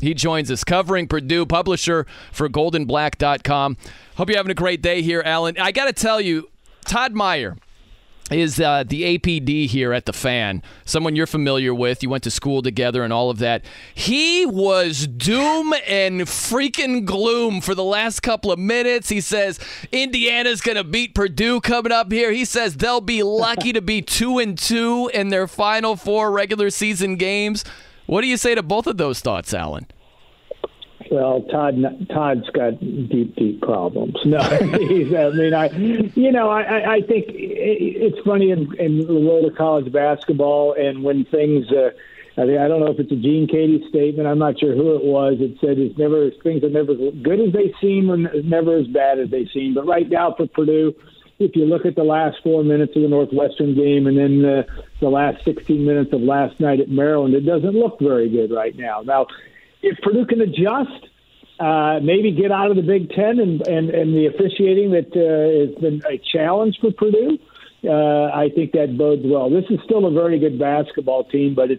he joins us, covering Purdue, publisher for GoldAndBlack.com. Hope you're having a great day here, Alan. I got to tell you, Todd Meyer is the APD here at The Fan, someone you're familiar with. You went to school together and all of that. He was doom and freaking gloom for the last couple of minutes. He says, Indiana's going to beat Purdue coming up here. He says they'll be lucky to be 2-2 in their final 4 regular season games. What do you say to both of those thoughts, Alan? Well, Todd's got deep problems. No, I think it's funny in the world of college basketball, and when things, I don't know if it's a Gene Katie statement. I'm not sure who it was. It said things are never as good as they seem, or never as bad as they seem. But right now for Purdue, if you look at the last 4 minutes of the Northwestern game and then the last 16 minutes of last night at Maryland, it doesn't look very good right now. Now, if Purdue can adjust, maybe get out of the Big Ten and the officiating that has been a challenge for Purdue, I think that bodes well. This is still a very good basketball team, but it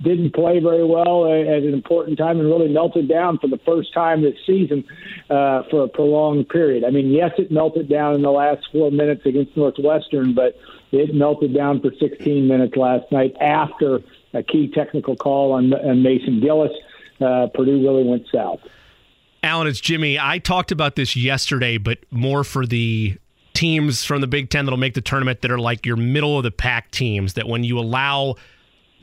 didn't play very well at an important time and really melted down for the first time this season for a prolonged period. I mean, yes, it melted down in the last 4 minutes against Northwestern, but it melted down for 16 minutes last night after a key technical call on Mason Gillis. Purdue really went south. Alan, it's Jimmy. I talked about this yesterday, but more for the teams from the Big Ten that'll make the tournament that are like your middle-of-the-pack teams, that when you allow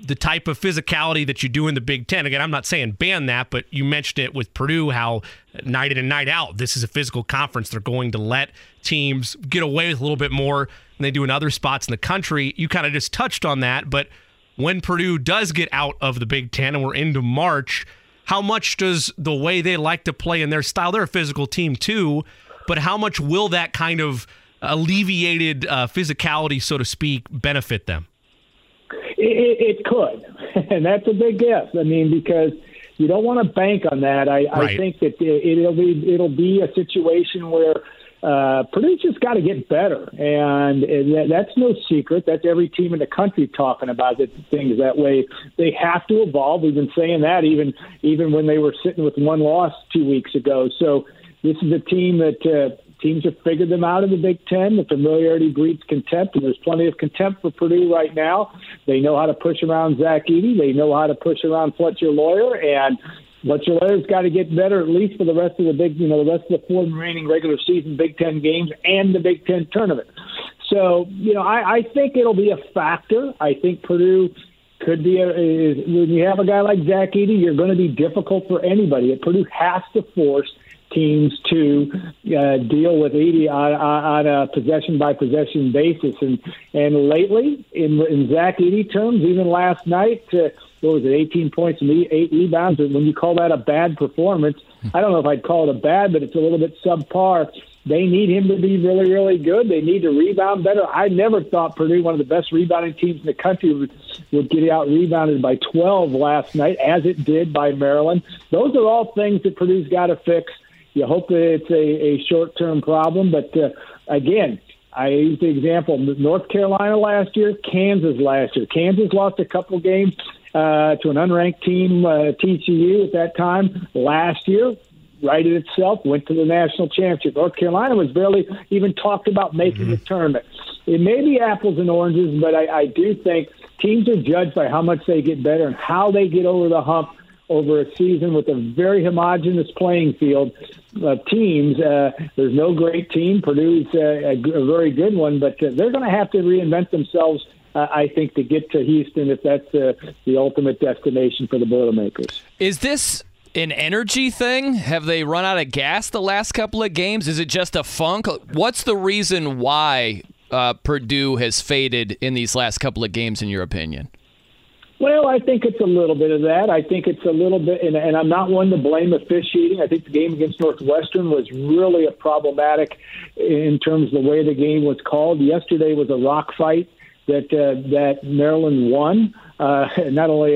the type of physicality that you do in the Big Ten, again, I'm not saying ban that, but you mentioned it with Purdue, how night in and night out, this is a physical conference. They're going to let teams get away with a little bit more than they do in other spots in the country. You kind of just touched on that, but when Purdue does get out of the Big Ten and we're into March, how much does the way they like to play in their style, they're a physical team too, but how much will that kind of alleviated physicality, so to speak, benefit them? It could, and that's a big if. I mean, because you don't want to bank on that. I think that it'll be a situation where Purdue's just got to get better, and that's no secret. That's every team in the country talking about it, things that way. They have to evolve. We've been saying that even when they were sitting with one loss 2 weeks ago. So this is a team that teams have figured them out in the Big Ten. The familiarity breeds contempt, and there's plenty of contempt for Purdue right now. They know how to push around Zach Edey. They know how to push around Fletcher Loyer, and Fletcher Loyer's got to get better, at least for the rest of the 4 remaining regular season Big Ten games and the Big Ten tournament. So, I think it'll be a factor. I think Purdue could be when you have a guy like Zach Edey, you're going to be difficult for anybody. Purdue has to force teams to deal with Edey on a possession-by-possession basis. And lately, in Zach Edey terms, even last night, 18 points and 8 rebounds? When you call that a bad performance, I don't know if I'd call it a bad, but it's a little bit subpar. They need him to be really, really good. They need to rebound better. I never thought Purdue, one of the best rebounding teams in the country, would get out-rebounded by 12 last night, as it did by Maryland. Those are all things that Purdue's got to fix. You hope that it's a short-term problem. But, again, I use the example, North Carolina last year, Kansas last year. Kansas lost a couple games to an unranked team, TCU, at that time. Last year, righted itself, went to the national championship. North Carolina was barely even talked about making the tournament. It may be apples and oranges, but I do think teams are judged by how much they get better and how they get over the hump over a season with a very homogenous playing field of teams. There's no great team. Purdue's a very good one, but they're going to have to reinvent themselves, I think, to get to Houston, if that's the ultimate destination for the Boilermakers. Is this an energy thing? Have they run out of gas the last couple of games? Is it just a funk? What's the reason why Purdue has faded in these last couple of games, in your opinion? Well, I think it's a little bit of that. I think it's a little bit, and I'm not one to blame officiating. I think the game against Northwestern was really a problematic in terms of the way the game was called. Yesterday was a rock fight that Maryland won, not only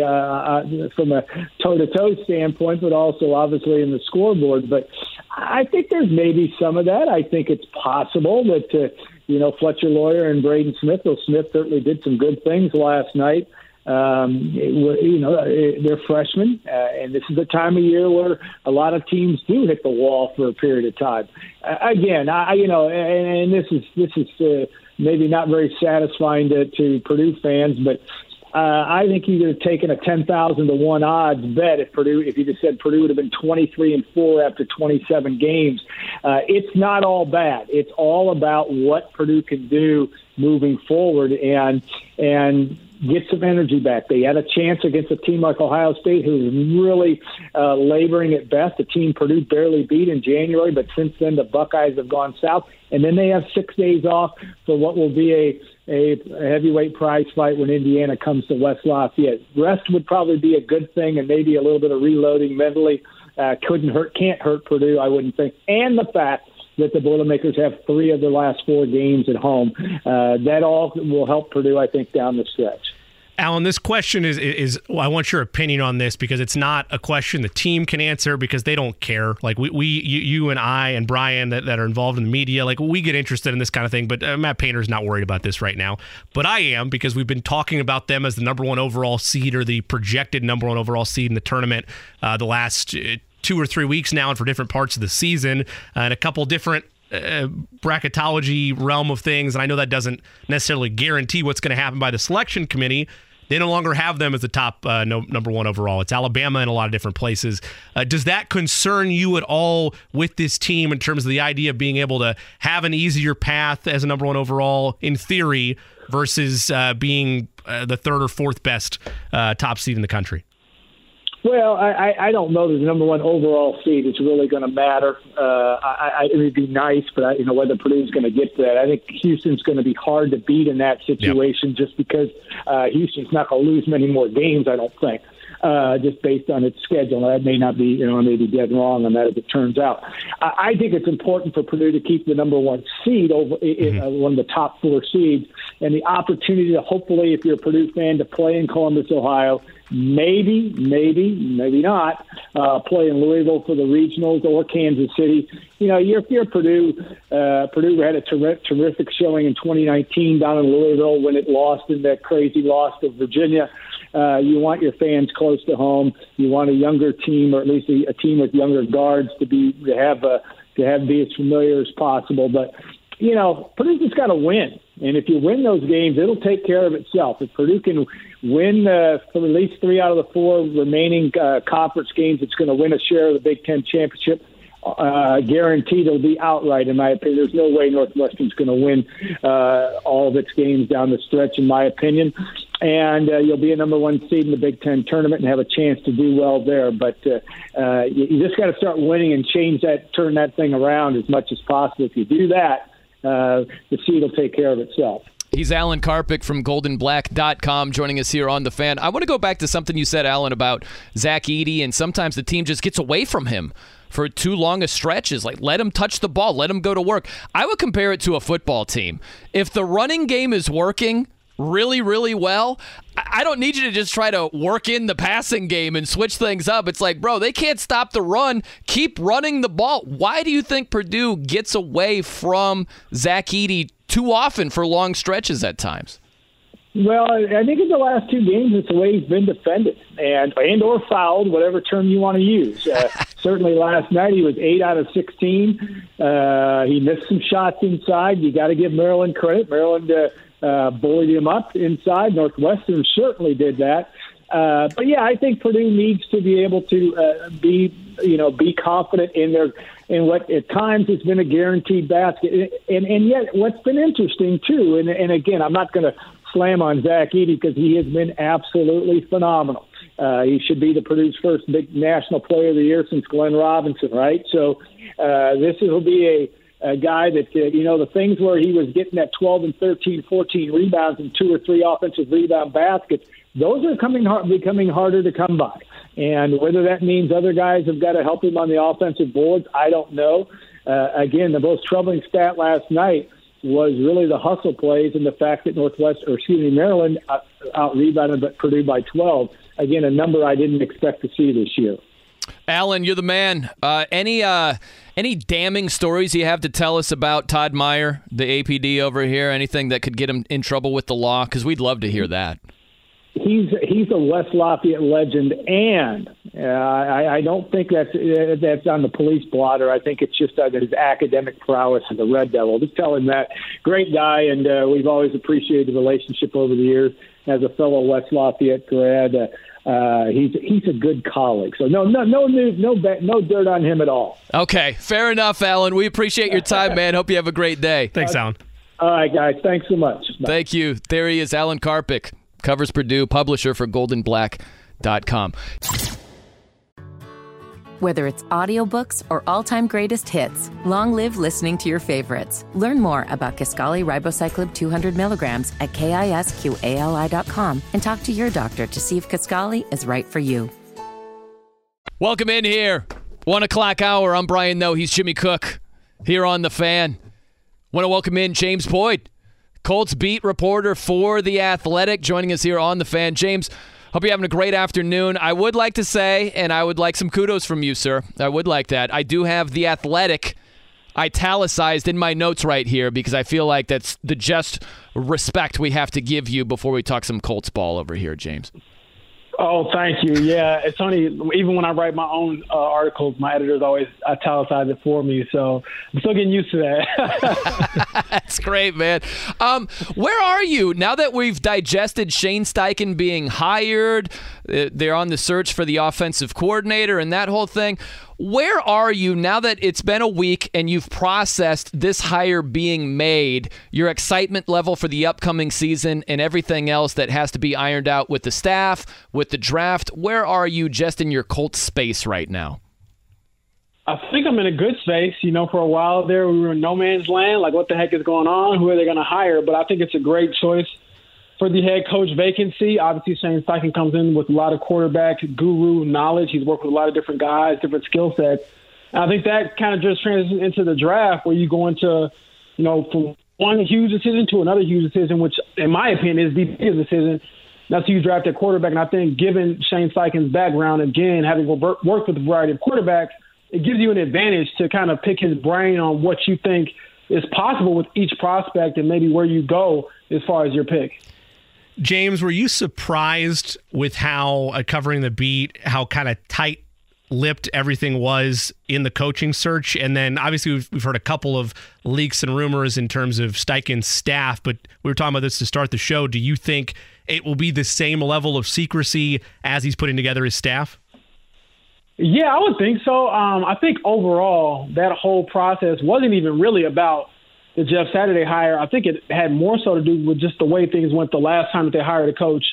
from a toe-to-toe standpoint, but also obviously in the scoreboard. But I think there's maybe some of that. I think it's possible that, Fletcher Loyer and Braden Smith, though Smith certainly did some good things last night. They're freshmen, and this is the time of year where a lot of teams do hit the wall for a period of time. Again, this is maybe not very satisfying to Purdue fans, but I think you could have taken a 10,000-to-1 odds bet if you just said Purdue would have been 23-4 after 27 games. It's not all bad. It's all about what Purdue can do moving forward and get some energy back. They had a chance against a team like Ohio State, who is really laboring at best, a team Purdue barely beat in January, but since then the Buckeyes have gone south. And then they have 6 days off for what will be a heavyweight prize fight when Indiana comes to West Lafayette. Rest would probably be a good thing, and maybe a little bit of reloading mentally. Can't hurt Purdue, I wouldn't think. And the fact that the Boilermakers have three of their last four games at home. That all will help Purdue, I think, down the stretch. Alan, this question is I want your opinion on this, because it's not a question the team can answer, because they don't care. Like you and I and Brian that are involved in the media, like we get interested in this kind of thing, but Matt Painter's not worried about this right now. But I am, because we've been talking about them as the number one overall seed, or the projected number one overall seed in the tournament the last 2 or 3 weeks now, and for different parts of the season and a couple different bracketology realm of things. And I know that doesn't necessarily guarantee what's going to happen by the selection committee. They no longer have them as the top number one overall. It's Alabama in a lot of different places. Does that concern you at all with this team, in terms of the idea of being able to have an easier path as a number one overall in theory versus being the third or fourth best top seed in the country? Well, I don't know that the number one overall seed is really going to matter. It would be nice, but whether Purdue's going to get to that. I think Houston's going to be hard to beat in that situation, just because Houston's not going to lose many more games, I don't think, just based on its schedule. I may not be, I may be dead wrong on that as it turns out. I think it's important for Purdue to keep the number one seed over one of the top four seeds, and the opportunity to hopefully, if you're a Purdue fan, to play in Columbus, Ohio. Maybe not, play in Louisville for the regionals, or Kansas City. If you're Purdue, Purdue had a terrific showing in 2019 down in Louisville when it lost in that crazy loss to Virginia. You want your fans close to home. You want a younger team, or at least a team with younger guards, to be as familiar as possible. But Purdue's just got to win. And if you win those games, it'll take care of itself. If Purdue can win at least three out of the four remaining conference games, it's going to win a share of the Big Ten championship. Guaranteed, it'll be outright, in my opinion. There's no way Northwestern's going to win all of its games down the stretch, in my opinion. And you'll be a number one seed in the Big Ten tournament and have a chance to do well there. But you just got to start winning and turn that thing around as much as possible. If you do that, the seed will take care of itself. He's Alan Karpick from GoldAndBlack.com joining us here on The Fan. I want to go back to something you said, Alan, about Zach Edey, and sometimes the team just gets away from him for too long a stretches. Like, let him touch the ball, let him go to work. I would compare it to a football team. If the running game is working really, really well, I don't need you to just try to work in the passing game and switch things up. It's like, bro, they can't stop the run. Keep running the ball. Why do you think Purdue gets away from Zach Edey too often for long stretches at times? Well, I think in the last two games, it's the way he's been defended and or fouled, whatever term you want to use. Certainly last night, he was 8 out of 16. He missed some shots inside. You got to give Maryland credit. Maryland bullied him up inside. Northwestern certainly did that. But yeah, I think Purdue needs to be able to be confident in what at times has been a guaranteed basket. And yet, what's been interesting too, and again, I'm not going to slam on Zach Edey, because he has been absolutely phenomenal. He should be the Purdue's first big national player of the year since Glenn Robinson, right? So this will be a guy that, the things where he was getting that 12 and 13, 14 rebounds and 2 or 3 offensive rebound baskets, those are becoming harder to come by. And whether that means other guys have got to help him on the offensive boards, I don't know. Again, the most troubling stat last night was really the hustle plays and the fact that Maryland out-rebounded Purdue by 12. Again, a number I didn't expect to see this year. Alan, you're the man. Any damning stories you have to tell us about Todd Meyer, the APD over here? Anything that could get him in trouble with the law? Because we'd love to hear that. He's a West Lafayette legend, and I don't think that's on the police blotter. I think it's just his academic prowess as a Red Devil. Just tell him that. Great guy, and we've always appreciated the relationship over the years. As a fellow West Lafayette grad, he's a good colleague. So no news, no dirt on him at all. Okay, fair enough, Alan. We appreciate your time, man. Hope you have a great day. Thanks, Alan. All right, guys. Thanks so much. Bye. Thank you. There he is, Alan Karpick. Covers Purdue, publisher for GoldAndBlack.com. Whether it's audiobooks or all-time greatest hits, long live listening to your favorites. Learn more about Kisqali Ribociclib 200 milligrams at KISQALI.com and talk to your doctor to see if Kisqali is right for you. Welcome in here. 1 o'clock hour. I'm Brian Noe. He's Jimmy Cook here on The Fan. Want to welcome in James Boyd, Colts beat reporter for The Athletic, joining us here on The Fan. James, hope you're having a great afternoon. I would like to say, and I would like some kudos from you, sir. I would like that. I do have The Athletic italicized in my notes right here because I feel like that's the just respect we have to give you before we talk some Colts ball over here, James. Oh, thank you. Yeah, it's funny. Even when I write my own articles, my editors always italicize it for me, so I'm still getting used to that. That's great, man. Where are you now that we've digested Shane Steichen being hired? They're on the search for the offensive coordinator and that whole thing. Where are you now that it's been a week and you've processed this hire being made, your excitement level for the upcoming season and everything else that has to be ironed out with the staff, with the draft? Where are you just in your Colts space right now? I think I'm in a good space. You know, for a while there, we were in no man's land. Like, what the heck is going on? Who are they going to hire? But I think it's a great choice for the head coach vacancy. Obviously, Shane Steichen comes in with a lot of quarterback guru knowledge. He's worked with a lot of different guys, different skill sets. I think that kind of just transitions into the draft, where you go into, you know, from one huge decision to another huge decision, which, in my opinion, is the biggest decision. That's who you draft at quarterback. And I think, given Shane Steichen's background, again, having worked with a variety of quarterbacks, it gives you an advantage to kind of pick his brain on what you think is possible with each prospect and maybe where you go as far as your pick. James, were you surprised with how, covering the beat, how kind of tight-lipped everything was in the coaching search? And then, obviously, we've heard a couple of leaks and rumors in terms of Steichen's staff, but we were talking about this to start the show. Do you think it will be the same level of secrecy as he's putting together his staff? Yeah, I would think so. I think, overall, that whole process wasn't even really about the Jeff Saturday hire. I think it had more so to do with just the way things went the last time that they hired a coach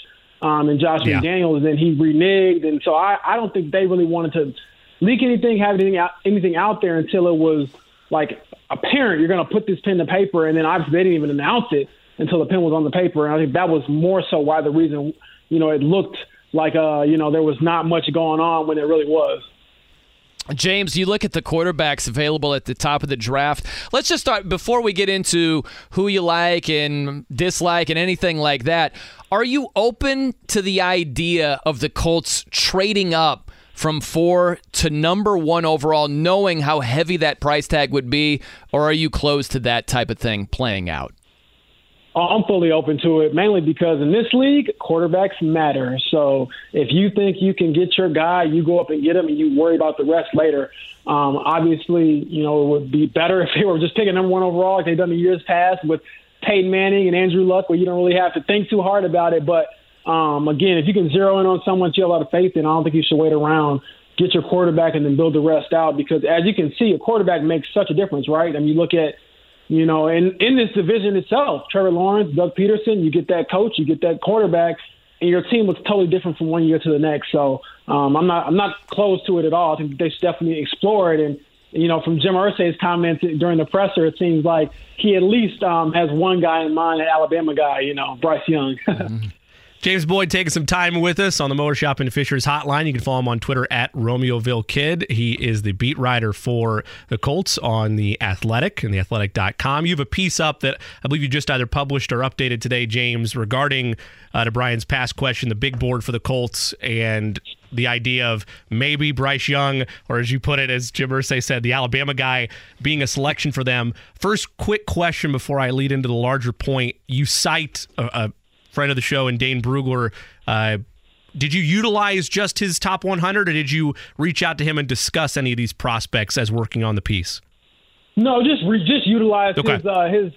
and Josh McDaniels, and then he reneged. And so I don't think they really wanted to leak anything, have anything out there until it was like apparent you're going to put this pen to paper. And then obviously they didn't even announce it until the pen was on the paper. And I think that was more so why the reason, you know, it looked like, you know, there was not much going on when it really was. James, you look at the quarterbacks available at the top of the draft. Let's just start, before we get into who you like and dislike and anything like that, are you open to the idea of the Colts trading up from 4 to number 1 overall, knowing how heavy that price tag would be, or are you closed to that type of thing playing out? I'm fully open to it, mainly because in this league, quarterbacks matter. So if you think you can get your guy, you go up and get him, and you worry about the rest later. Obviously, you know, it would be better if they were just picking number 1 overall, like they've done in years past with Peyton Manning and Andrew Luck, where you don't really have to think too hard about it. But, again, if you can zero in on someone you have a lot of faith in, I don't think you should wait around. Get your quarterback and then build the rest out, because, as you can see, a quarterback makes such a difference, right? I mean, you look at, you know, in this division itself, Trevor Lawrence, Doug Peterson, you get that coach, you get that quarterback, and your team looks totally different from one year to the next. So I'm not closed to it at all. I think they should definitely explore it. And, you know, from Jim Irsay's comments during the presser, it seems like he at least has one guy in mind, an Alabama guy, you know, Bryce Young. James Boyd taking some time with us on the Motor Shop and Fishers hotline. You can follow him on Twitter at RomeoVilleKid. He is the beat writer for the Colts on The Athletic and theathletic.com. You have a piece up that I believe you just either published or updated today, James, regarding, to Brian's past question, the big board for the Colts and the idea of maybe Bryce Young, or as you put it, as Jim Irsay said, the Alabama guy being a selection for them. First, quick question before I lead into the larger point. You cite a friend of the show and Dane Brugler. Did you utilize just his top 100, or did you reach out to him and discuss any of these prospects as working on the piece? No, just utilize his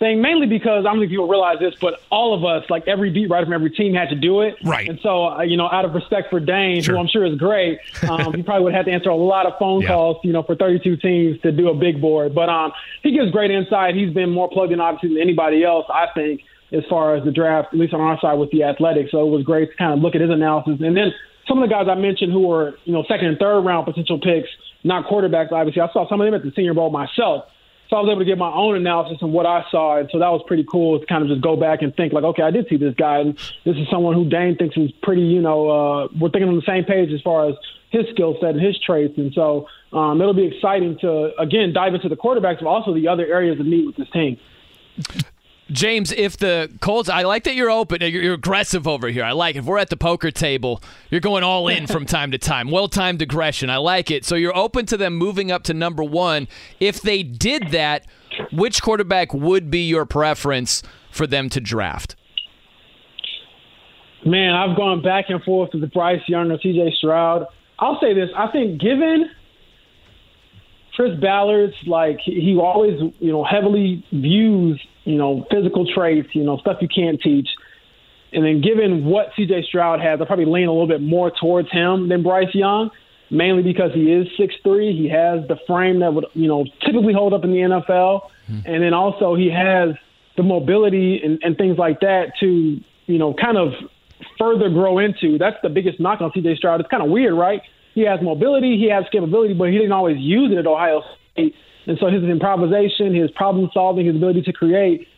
thing, mainly because I don't think people realize this, but all of us, like every beat writer from every team, had to do it. Right. And so, out of respect for Dane, who I'm sure is great, he probably would have to answer a lot of phone calls, for 32 teams to do a big board. But he gives great insight. He's been more plugged in, obviously, than anybody else, I think, as far as the draft, at least on our side with The Athletic. So it was great to kind of look at his analysis. And then some of the guys I mentioned who were, second and third round potential picks, not quarterbacks, obviously. I saw some of them at the Senior Bowl myself. So I was able to give my own analysis on what I saw. And so that was pretty cool to kind of just go back and think, like, okay, I did see this guy. And this is someone who Dane thinks is pretty, we're thinking on the same page as far as his skill set and his traits. And so it'll be exciting to, again, dive into the quarterbacks, but also the other areas of need with this team. James, if the Colts, I like that you're open. You're aggressive over here. I like it. If we're at the poker table, you're going all in from time to time. Well-timed aggression. I like it. So you're open to them moving up to number one. If they did that, which quarterback would be your preference for them to draft? Man, I've gone back and forth with Bryce Young or C.J. Stroud. I'll say this. I think given Chris Ballard's, he always, heavily views, physical traits, stuff you can't teach. And then given what C.J. Stroud has, I probably lean a little bit more towards him than Bryce Young, mainly because he is 6'3". He has the frame that would, typically hold up in the NFL. Mm-hmm. And then also he has the mobility and things like that to, kind of further grow into. That's the biggest knock on C.J. Stroud. It's kind of weird, right? He has mobility, he has capability, but he didn't always use it at Ohio State. And so his improvisation, his problem solving, his ability to create,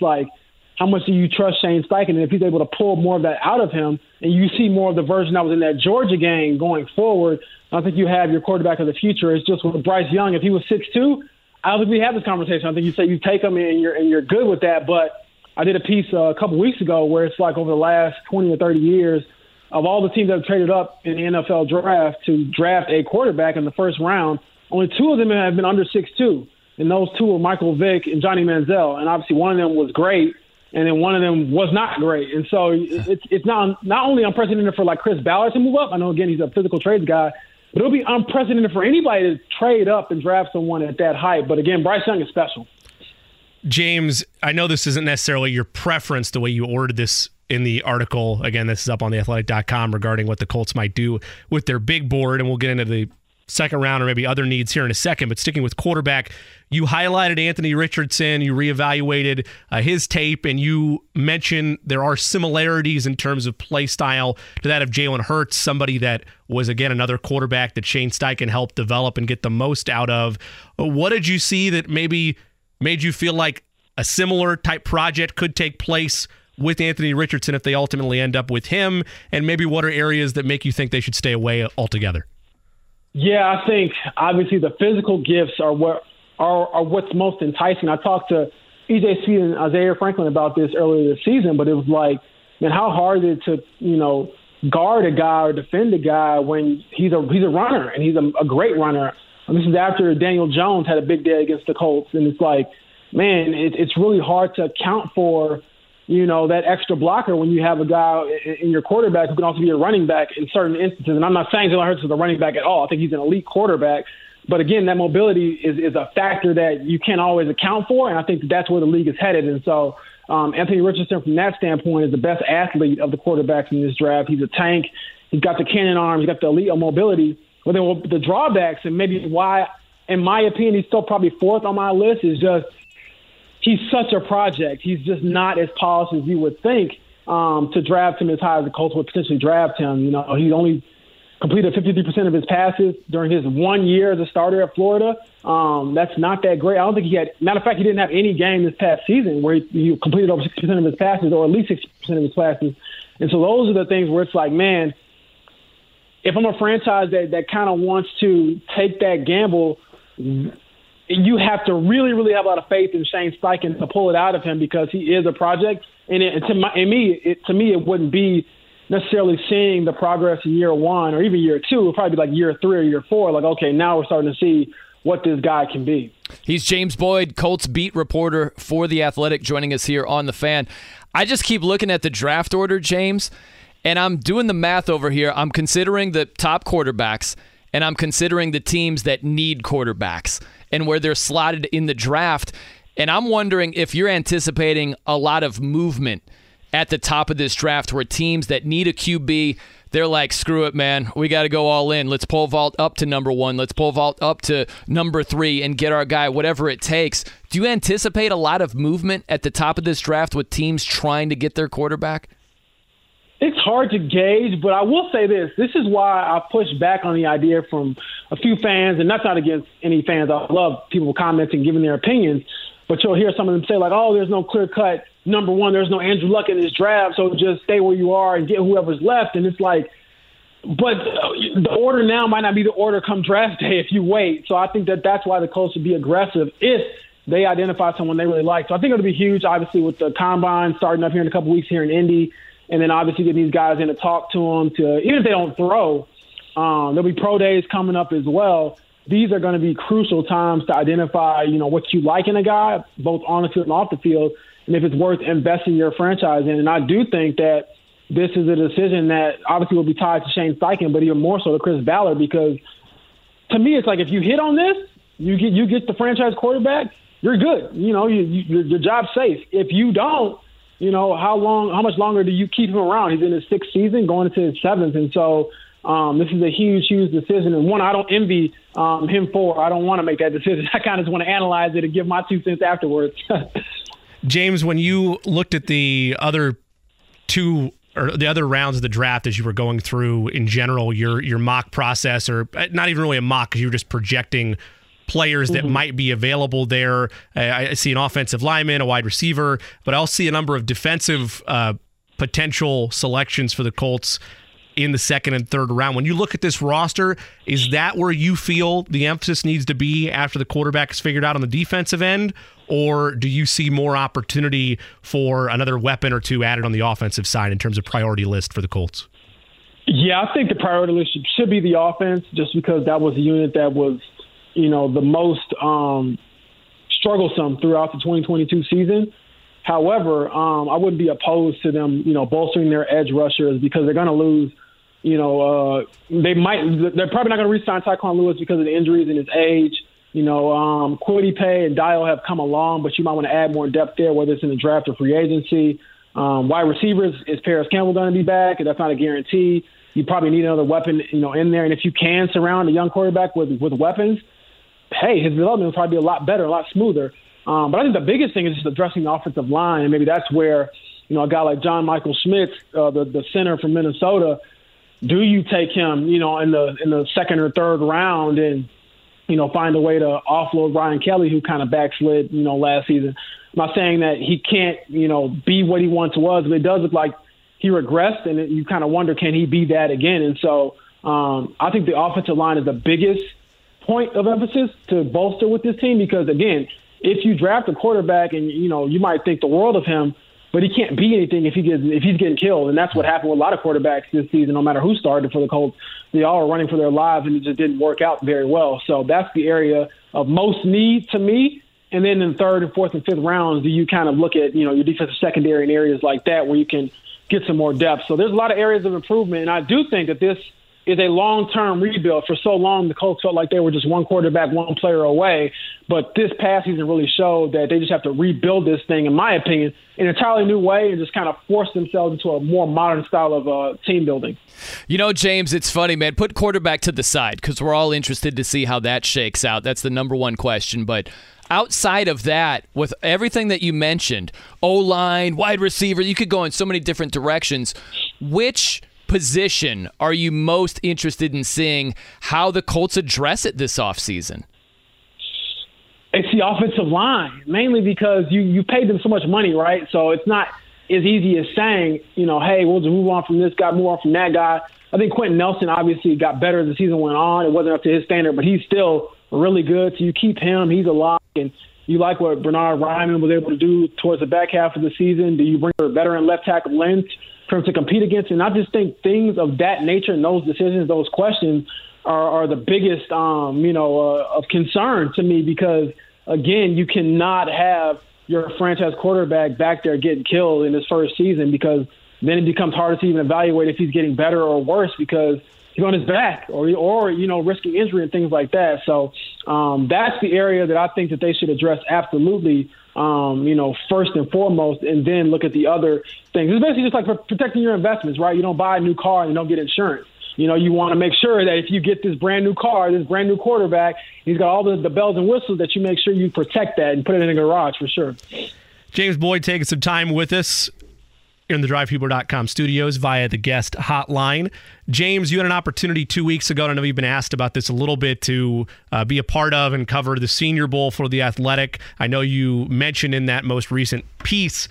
how much do you trust Shane Steichen? And if he's able to pull more of that out of him, and you see more of the version that was in that Georgia game going forward, I think you have your quarterback of the future. It's just with Bryce Young, if he was 6'2", I don't think we had this conversation. I think you say you take him and you're good with that. But I did a piece a couple weeks ago where it's like over the last 20 or 30 years, of all the teams that have traded up in the NFL draft to draft a quarterback in the first round, only two of them have been under 6'2", and those two were Michael Vick and Johnny Manziel. And obviously one of them was great, and then one of them was not great. And so it's not only unprecedented for Chris Ballard to move up. I know, again, he's a physical trades guy, but it'll be unprecedented for anybody to trade up and draft someone at that height. But, again, Bryce Young is special. James, I know this isn't necessarily your preference the way you ordered this in the article. Again, this is up on theathletic.com regarding what the Colts might do with their big board, and we'll get into the second round or maybe other needs here in a second. But sticking with quarterback, you highlighted Anthony Richardson, you reevaluated his tape, and you mentioned there are similarities in terms of play style to that of Jalen Hurts, somebody that was, again, another quarterback that Shane Steichen helped develop and get the most out of. What did you see that maybe made you feel like a similar type project could take place with Anthony Richardson if they ultimately end up with him, and maybe what are areas that make you think they should stay away altogether? Yeah, I think obviously the physical gifts are what's most enticing. I talked to EJ Speed and Isaiah Franklin about this earlier this season, but it was man, how hard is it to, guard a guy or defend a guy when he's a runner, and he's a great runner. And this is after Daniel Jones had a big day against the Colts, and it's man, it's really hard to account for that extra blocker when you have a guy in your quarterback who can also be a running back in certain instances. And I'm not saying Jalen Hurts is a running back at all. I think he's an elite quarterback. But, again, that mobility is a factor that you can't always account for, and I think that's where the league is headed. And so Anthony Richardson, from that standpoint, is the best athlete of the quarterbacks in this draft. He's a tank. He's got the cannon arm. He's got the elite mobility. But then the drawbacks, and maybe why, in my opinion, he's still probably fourth on my list, is just – he's such a project. He's just not as polished as you would think to draft him as high as the Colts would potentially draft him. He's only completed 53% of his passes during his 1 year as a starter at Florida. That's not that great. I don't think he had – matter of fact, he didn't have any game this past season where he completed over 60% of his passes, or at least 60% of his passes. And so those are the things where it's like, man, if I'm a franchise that kind of wants to take that gamble, you have to really, really have a lot of faith in Shane Steichen to pull it out of him, because he is a project. And to me, it wouldn't be – necessarily seeing the progress in year one or even year two. It'll probably be like year three or year four. Like, okay, now we're starting to see what this guy can be. He's James Boyd, Colts beat reporter for The Athletic, joining us here on The Fan. I just keep looking at the draft order, James, and I'm doing the math over here. I'm considering the top quarterbacks, and I'm considering the teams that need quarterbacks and where they're slotted in the draft. And I'm wondering if you're anticipating a lot of movement at the top of this draft, where teams that need a QB, they're like, screw it, man. We got to go all in. Let's pole vault up to number one. Let's pole vault up to number three and get our guy, whatever it takes. Do you anticipate a lot of movement at the top of this draft with teams trying to get their quarterback? It's hard to gauge, but I will say this. This is why I pushed back on the idea from a few fans, and that's not against any fans. I love people commenting, giving their opinions. But you'll hear some of them say, like, oh, there's no clear-cut number one. There's no Andrew Luck in this draft, so just stay where you are and get whoever's left. And it's like, but the order now might not be the order come draft day if you wait. So I think that's why the Colts should be aggressive if they identify someone they really like. So I think it'll be huge, obviously, with the combine starting up here in a couple weeks here in Indy, and then obviously getting these guys in to talk to them. Even if they don't throw, there'll be pro days coming up as well. These are going to be crucial times to identify, what you like in a guy, both on the field and off the field, and if it's worth investing your franchise in. And I do think that this is a decision that obviously will be tied to Shane Steichen, but even more so to Chris Ballard, because to me it's like, if you hit on this, you get the franchise quarterback, you're good. Your job's safe. If you don't, how much longer do you keep him around? He's in his sixth season, going into his seventh, and so. This is a huge, huge decision, and one I don't envy him for. I don't want to make that decision. I kind of just want to analyze it and give my 2 cents afterwards. James, when you looked at the other rounds of the draft as you were going through in general, your mock process, or not even really a mock, because you were just projecting players that might be available there. I see an offensive lineman, a wide receiver, but I also see a number of defensive potential selections for the Colts in the second and third round. When you look at this roster, is that where you feel the emphasis needs to be after the quarterback is figured out on the defensive end, or do you see more opportunity for another weapon or two added on the offensive side in terms of priority list for the Colts? Yeah, I think the priority list should be the offense, just because that was the unit that was, the most strugglesome throughout the 2022 season. However, I wouldn't be opposed to them, bolstering their edge rushers, because they're going to lose. They're probably not going to re-sign Tyquan Lewis because of the injuries and his age. Kwity Paye and Dial have come along, but you might want to add more depth there, whether it's in the draft or free agency. Wide receivers, is Paris Campbell going to be back? That's not a guarantee. You probably need another weapon, in there. And if you can surround a young quarterback with weapons, hey, his development will probably be a lot better, a lot smoother. But I think the biggest thing is just addressing the offensive line, and maybe that's where, a guy like John Michael Schmitz, the center from Minnesota, do you take him, in the second or third round and, find a way to offload Ryan Kelly, who kind of backslid, last season. I'm not saying that he can't, be what he once was, but it does look like he regressed, and you kind of wonder, can he be that again? And so I think the offensive line is the biggest point of emphasis to bolster with this team, because, again, if you draft a quarterback and, you might think the world of him, but he can't be anything if he's getting killed. And that's what happened with a lot of quarterbacks this season, no matter who started for the Colts. They all were running for their lives, and it just didn't work out very well. So that's the area of most need to me. And then in the third and fourth and fifth rounds, do you kind of look at, your defensive secondary and areas like that where you can get some more depth. So there's a lot of areas of improvement. And I do think that this is a long-term rebuild. For so long, the Colts felt like they were just one quarterback, one player away. But this past season really showed that they just have to rebuild this thing, in my opinion, in an entirely new way, and just kind of force themselves into a more modern style of team building. James, it's funny, man. Put quarterback to the side, because we're all interested to see how that shakes out. That's the number one question. But outside of that, with everything that you mentioned, O-line, wide receiver, you could go in so many different directions. Which position are you most interested in seeing how the Colts address it this offseason? It's the offensive line, mainly because you paid them so much money, right? So it's not as easy as saying, you know, hey, we'll just move on from this guy, move on from that guy. I think Quentin Nelson obviously got better as the season went on. It wasn't up to his standard, but he's still really good. So you keep him. He's a lock. And you like what Bernard Ryman was able to do towards the back half of the season. Do you bring a veteran left tackle Lynch for him to compete against? And I just think things of that nature and those decisions, those questions are the biggest, of concern to me because, again, you cannot have your franchise quarterback back there getting killed in his first season because then it becomes harder to even evaluate if he's getting better or worse because he's on his back or risking injury and things like that. So that's the area that I think that they should address absolutely, first and foremost, and then look at the other things. It's basically just like protecting your investments, right? You don't buy a new car and you don't get insurance. You know, you want to make sure that if you get this brand new car, this brand new quarterback, he's got all the bells and whistles that you make sure you protect that and put it in the garage for sure. James Boyd taking some time with us in the DriveHuber.com studios via the guest hotline. James, you had an opportunity 2 weeks ago, and I know you've been asked about this a little bit, to be a part of and cover the Senior Bowl for The Athletic. I know you mentioned in that most recent piece,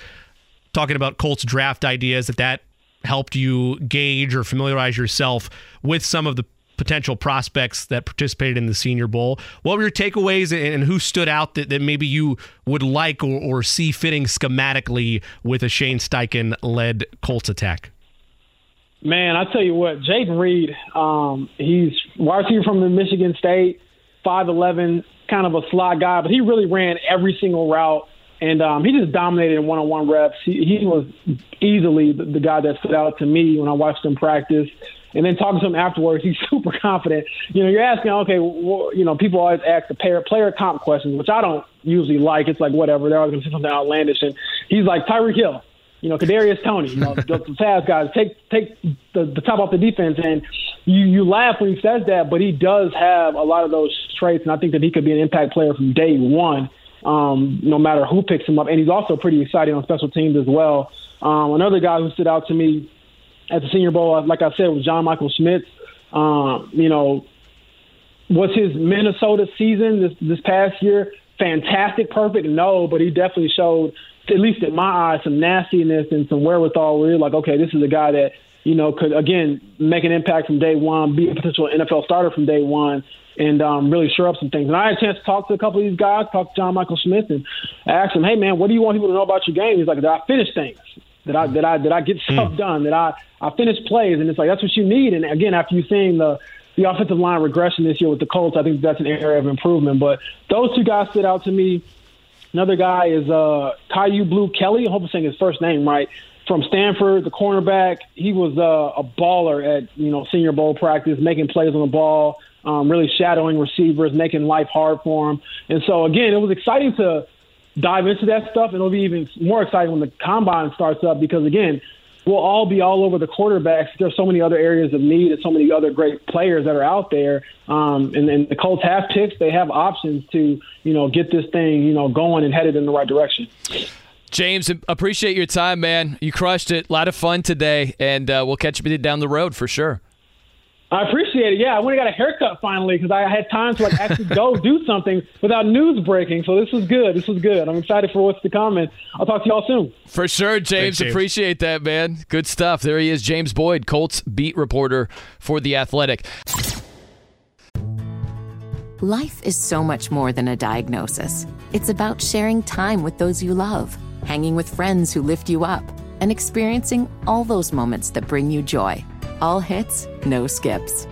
talking about Colts draft ideas, that helped you gauge or familiarize yourself with some of the potential prospects that participated in the Senior Bowl. What were your takeaways and who stood out that maybe you would like or see fitting schematically with a Shane Steichen-led Colts attack? Man, I tell you what, Jaden Reed, he's wide receiver from Michigan State, 5'11", kind of a slot guy, but he really ran every single route. And he just dominated in one-on-one reps. He was easily the guy that stood out to me when I watched him practice. And then talking to him afterwards, he's super confident. You know, you're asking, okay, well, you know, people always ask the player comp questions, which I don't usually like. It's like, whatever, they're always going to say something outlandish. And he's like, Tyreek Hill, Kadarius Toney, the fast guys, take the top off the defense. And you laugh when he says that, but he does have a lot of those traits, and I think that he could be an impact player from day one. No matter who picks him up. And he's also pretty exciting on special teams as well. Another guy who stood out to me at the Senior Bowl, like I said, was John Michael Schmitz. Was his Minnesota season this past year fantastic, perfect? No, but he definitely showed, at least in my eyes, some nastiness and some wherewithal where you're like, okay, this is a guy that, could, again, make an impact from day one, be a potential NFL starter from day one, and really shore up some things. And I had a chance to talk to a couple of these guys, talk to John Michael Smith, and I asked him, hey, man, what do you want people to know about your game? He's like, did I finish things? Did I get stuff done? Did I finish plays? And it's like, that's what you need. And, again, after you've seen the offensive line regression this year with the Colts, I think that's an area of improvement. But those two guys stood out to me. Another guy is Caillou Blue Kelly. I hope I'm saying his first name right. From Stanford, the cornerback. He was a baller at, Senior Bowl practice, making plays on the ball, really shadowing receivers, making life hard for them. And so, again, it was exciting to dive into that stuff, and it'll be even more exciting when the combine starts up because, again, we'll all be all over the quarterbacks. There's so many other areas of need and so many other great players that are out there. And the Colts have picks. They have options to, get this thing, going and headed in the right direction. James, appreciate your time, man. You crushed it. A lot of fun today, and we'll catch you down the road for sure. I appreciate it. Yeah, I went and got a haircut finally because I had time to actually go do something without news breaking. So this was good. I'm excited for what's to come, and I'll talk to y'all soon. For sure, James. Thanks, James. Appreciate that, man. Good stuff. There he is, James Boyd, Colts beat reporter for The Athletic. Life is so much more than a diagnosis. It's about sharing time with those you love, hanging with friends who lift you up, and experiencing all those moments that bring you joy. All hits, no skips.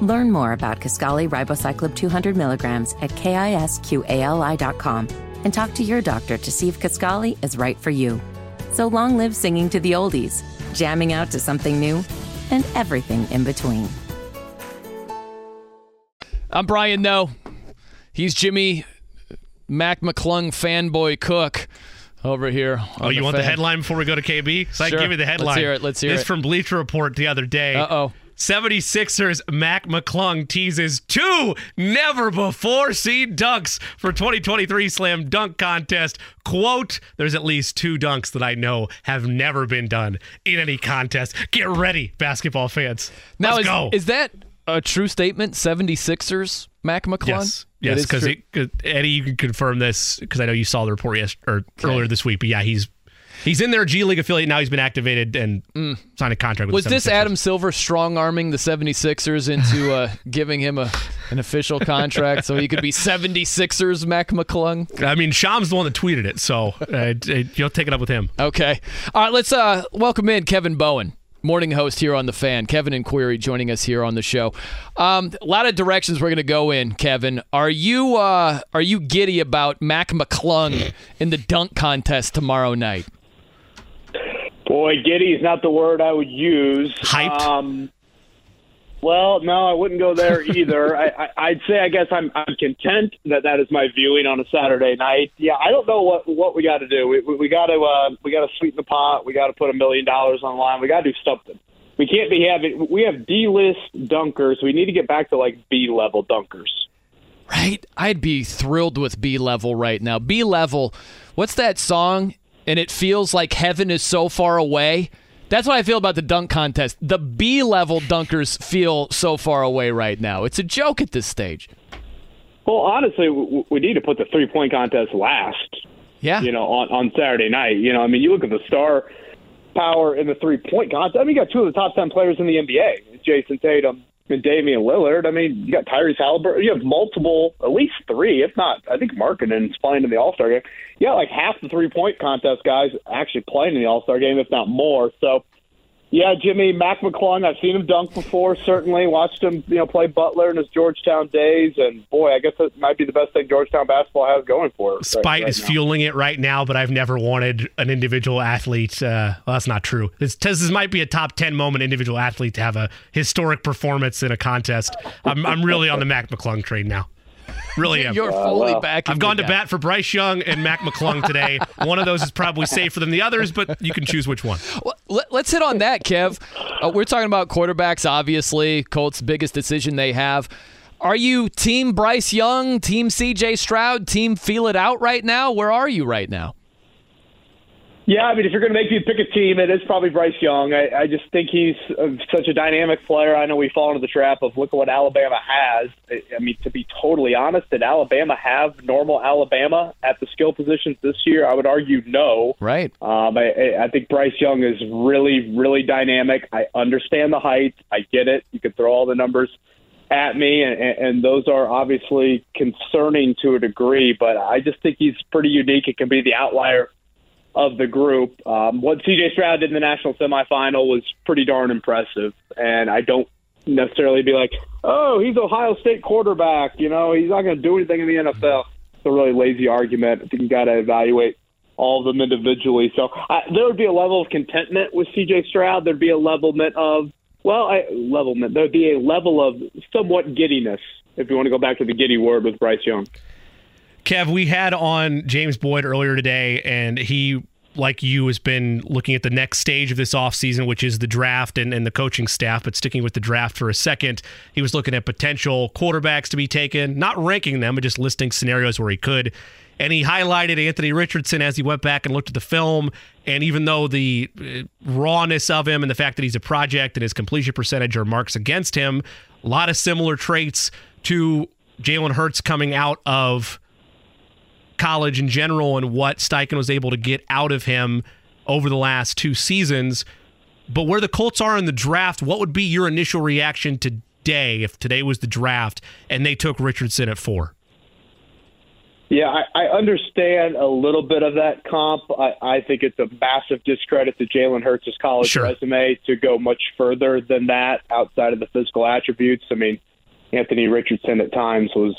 Learn more about Kisqali Ribociclib 200 milligrams at KISQALI.com and talk to your doctor to see if Kisqali is right for you. So long live singing to the oldies, jamming out to something new, and everything in between. I'm Brian Noe. He's Jimmy Mac McClung fanboy Cook over here. Oh, you want the headline before we go to KB? So sure. Give me the headline. Let's hear it. This from Bleacher Report the other day. 76ers Mac McClung teases two never-before-seen dunks for 2023 Slam Dunk Contest. Quote, there's at least two dunks that I know have never been done in any contest. Get ready, basketball fans. Now, Let's go. Is that a true statement, 76ers Mac McClung? Yes, because Eddie, you can confirm this because I know you saw the report earlier this week. But yeah, he's in their G League affiliate now. He's been activated and signed a contract with the 76ers. Was this Adam Silver strong-arming the 76ers into giving him an official contract so he could be 76ers Mac McClung? I mean, Sham's the one that tweeted it, so you'll take it up with him. Okay. All right, let's welcome in Kevin Bowen, morning host here on The Fan. Kevin and Query joining us here on the show. A lot of directions we're going to go in, Kevin. Are you giddy about Mac McClung in the dunk contest tomorrow night? Boy, giddy is not the word I would use. Hyped? Well, no, I wouldn't go there either. I'd say I guess I'm content that is my viewing on a Saturday night. Yeah, I don't know what we got to do. We got to sweeten the pot. We got to put $1 million on the line. We got to do something. We can't be having. We have D-list dunkers. We need to get back to like B-level dunkers. Right? I'd be thrilled with B-level right now. B-level. What's that song? And it feels like heaven is so far away. That's what I feel about the dunk contest. The B-level dunkers feel so far away right now. It's a joke at this stage. Well, honestly, we need to put the three-point contest last. Yeah. You know, on Saturday night. You know, I mean, you look at the star power in the three-point contest. I mean, you got two of the top 10 players in the NBA, Jason Tatum and Damian Lillard. I mean, you got Tyrese Halliburton. You have multiple, at least three, if not. I think Markkanen's playing in the All-Star game. Yeah, like half the three-point contest guys actually playing in the All-Star game, if not more. So, yeah, Jimmy, Mac McClung, I've seen him dunk before, certainly. Watched him, you know, play Butler in his Georgetown days. And, boy, I guess that might be the best thing Georgetown basketball has going for it. Spite is fueling it right now, but I've never wanted an individual athlete. Well, that's not true. This might be a top 10 moment individual athlete to have a historic performance in a contest. I'm really on the Mac McClung train now. Really am. You're fully back. I've gone to bat for Bryce Young and Mac McClung today. One of those is probably safer than the others, but you can choose which one. Well, let's hit on that, Kev. We're talking about quarterbacks, obviously. Colts' biggest decision they have. Are you team Bryce Young, team C.J. Stroud, team feel it out right now? Where are you right now? Yeah, I mean, if you're going to make me pick a team, it is probably Bryce Young. I just think he's such a dynamic player. I know we fall into the trap of look at what Alabama has. I mean, to be totally honest, did Alabama have normal Alabama at the skill positions this year? I would argue no. Right. I think Bryce Young is really, really dynamic. I understand the height. I get it. You could throw all the numbers at me, and those are obviously concerning to a degree, but I just think he's pretty unique. It can be the outlier of the group. What C.J. Stroud did in the national semifinal was pretty darn impressive, and I don't necessarily be like, oh, he's Ohio State quarterback, you know, he's not going to do anything in the NFL. It's a really lazy argument. I think you got to evaluate all of them individually. So there would be a level of contentment with C.J. Stroud. There'd be a there'd be a level of somewhat giddiness, if you want to go back to the giddy word with Bryce Young. Kev, we had on James Boyd earlier today, and he, like you, has been looking at the next stage of this offseason, which is the draft and the coaching staff, but sticking with the draft for a second. He was looking at potential quarterbacks to be taken, not ranking them, but just listing scenarios where he could. And he highlighted Anthony Richardson as he went back and looked at the film. And even though the rawness of him and the fact that he's a project and his completion percentage are marks against him, a lot of similar traits to Jalen Hurts coming out of college in general and what Steichen was able to get out of him over the last two seasons. But where the Colts are in the draft, what would be your initial reaction today if today was the draft and they took Richardson at 4? Yeah, I understand a little bit of that comp. I think it's a massive discredit to Jalen Hurts' college resume to go much further than that outside of the physical attributes. I mean, Anthony Richardson at times was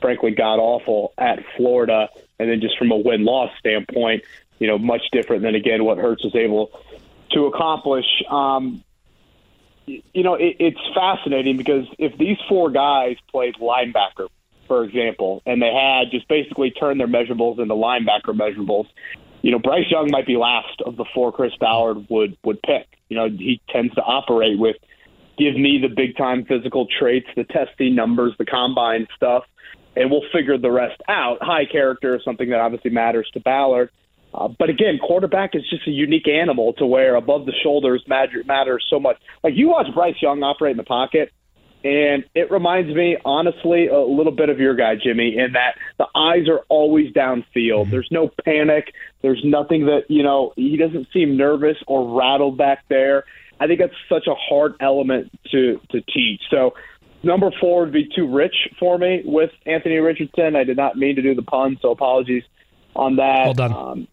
frankly god awful at Florida, and then just from a win-loss standpoint, you know, much different than, again, what Hurts was able to accomplish. You know, it's fascinating because if these four guys played linebacker, for example, and they had just basically turned their measurables into linebacker measurables, you know, Bryce Young might be last of the four Chris Ballard would pick. You know, he tends to operate with give me the big-time physical traits, the testy numbers, the combine stuff, and we'll figure the rest out. High character is something that obviously matters to Ballard. But again, quarterback is just a unique animal to where above the shoulders matters so much. Like, you watch Bryce Young operate in the pocket, and it reminds me, honestly, a little bit of your guy, Jimmy, in that the eyes are always downfield. There's no panic. There's nothing that, you know, he doesn't seem nervous or rattled back there. I think that's such a hard element to teach. So number 4 would be too rich for me with Anthony Richardson. I did not mean to do the pun, so apologies on that. Well done.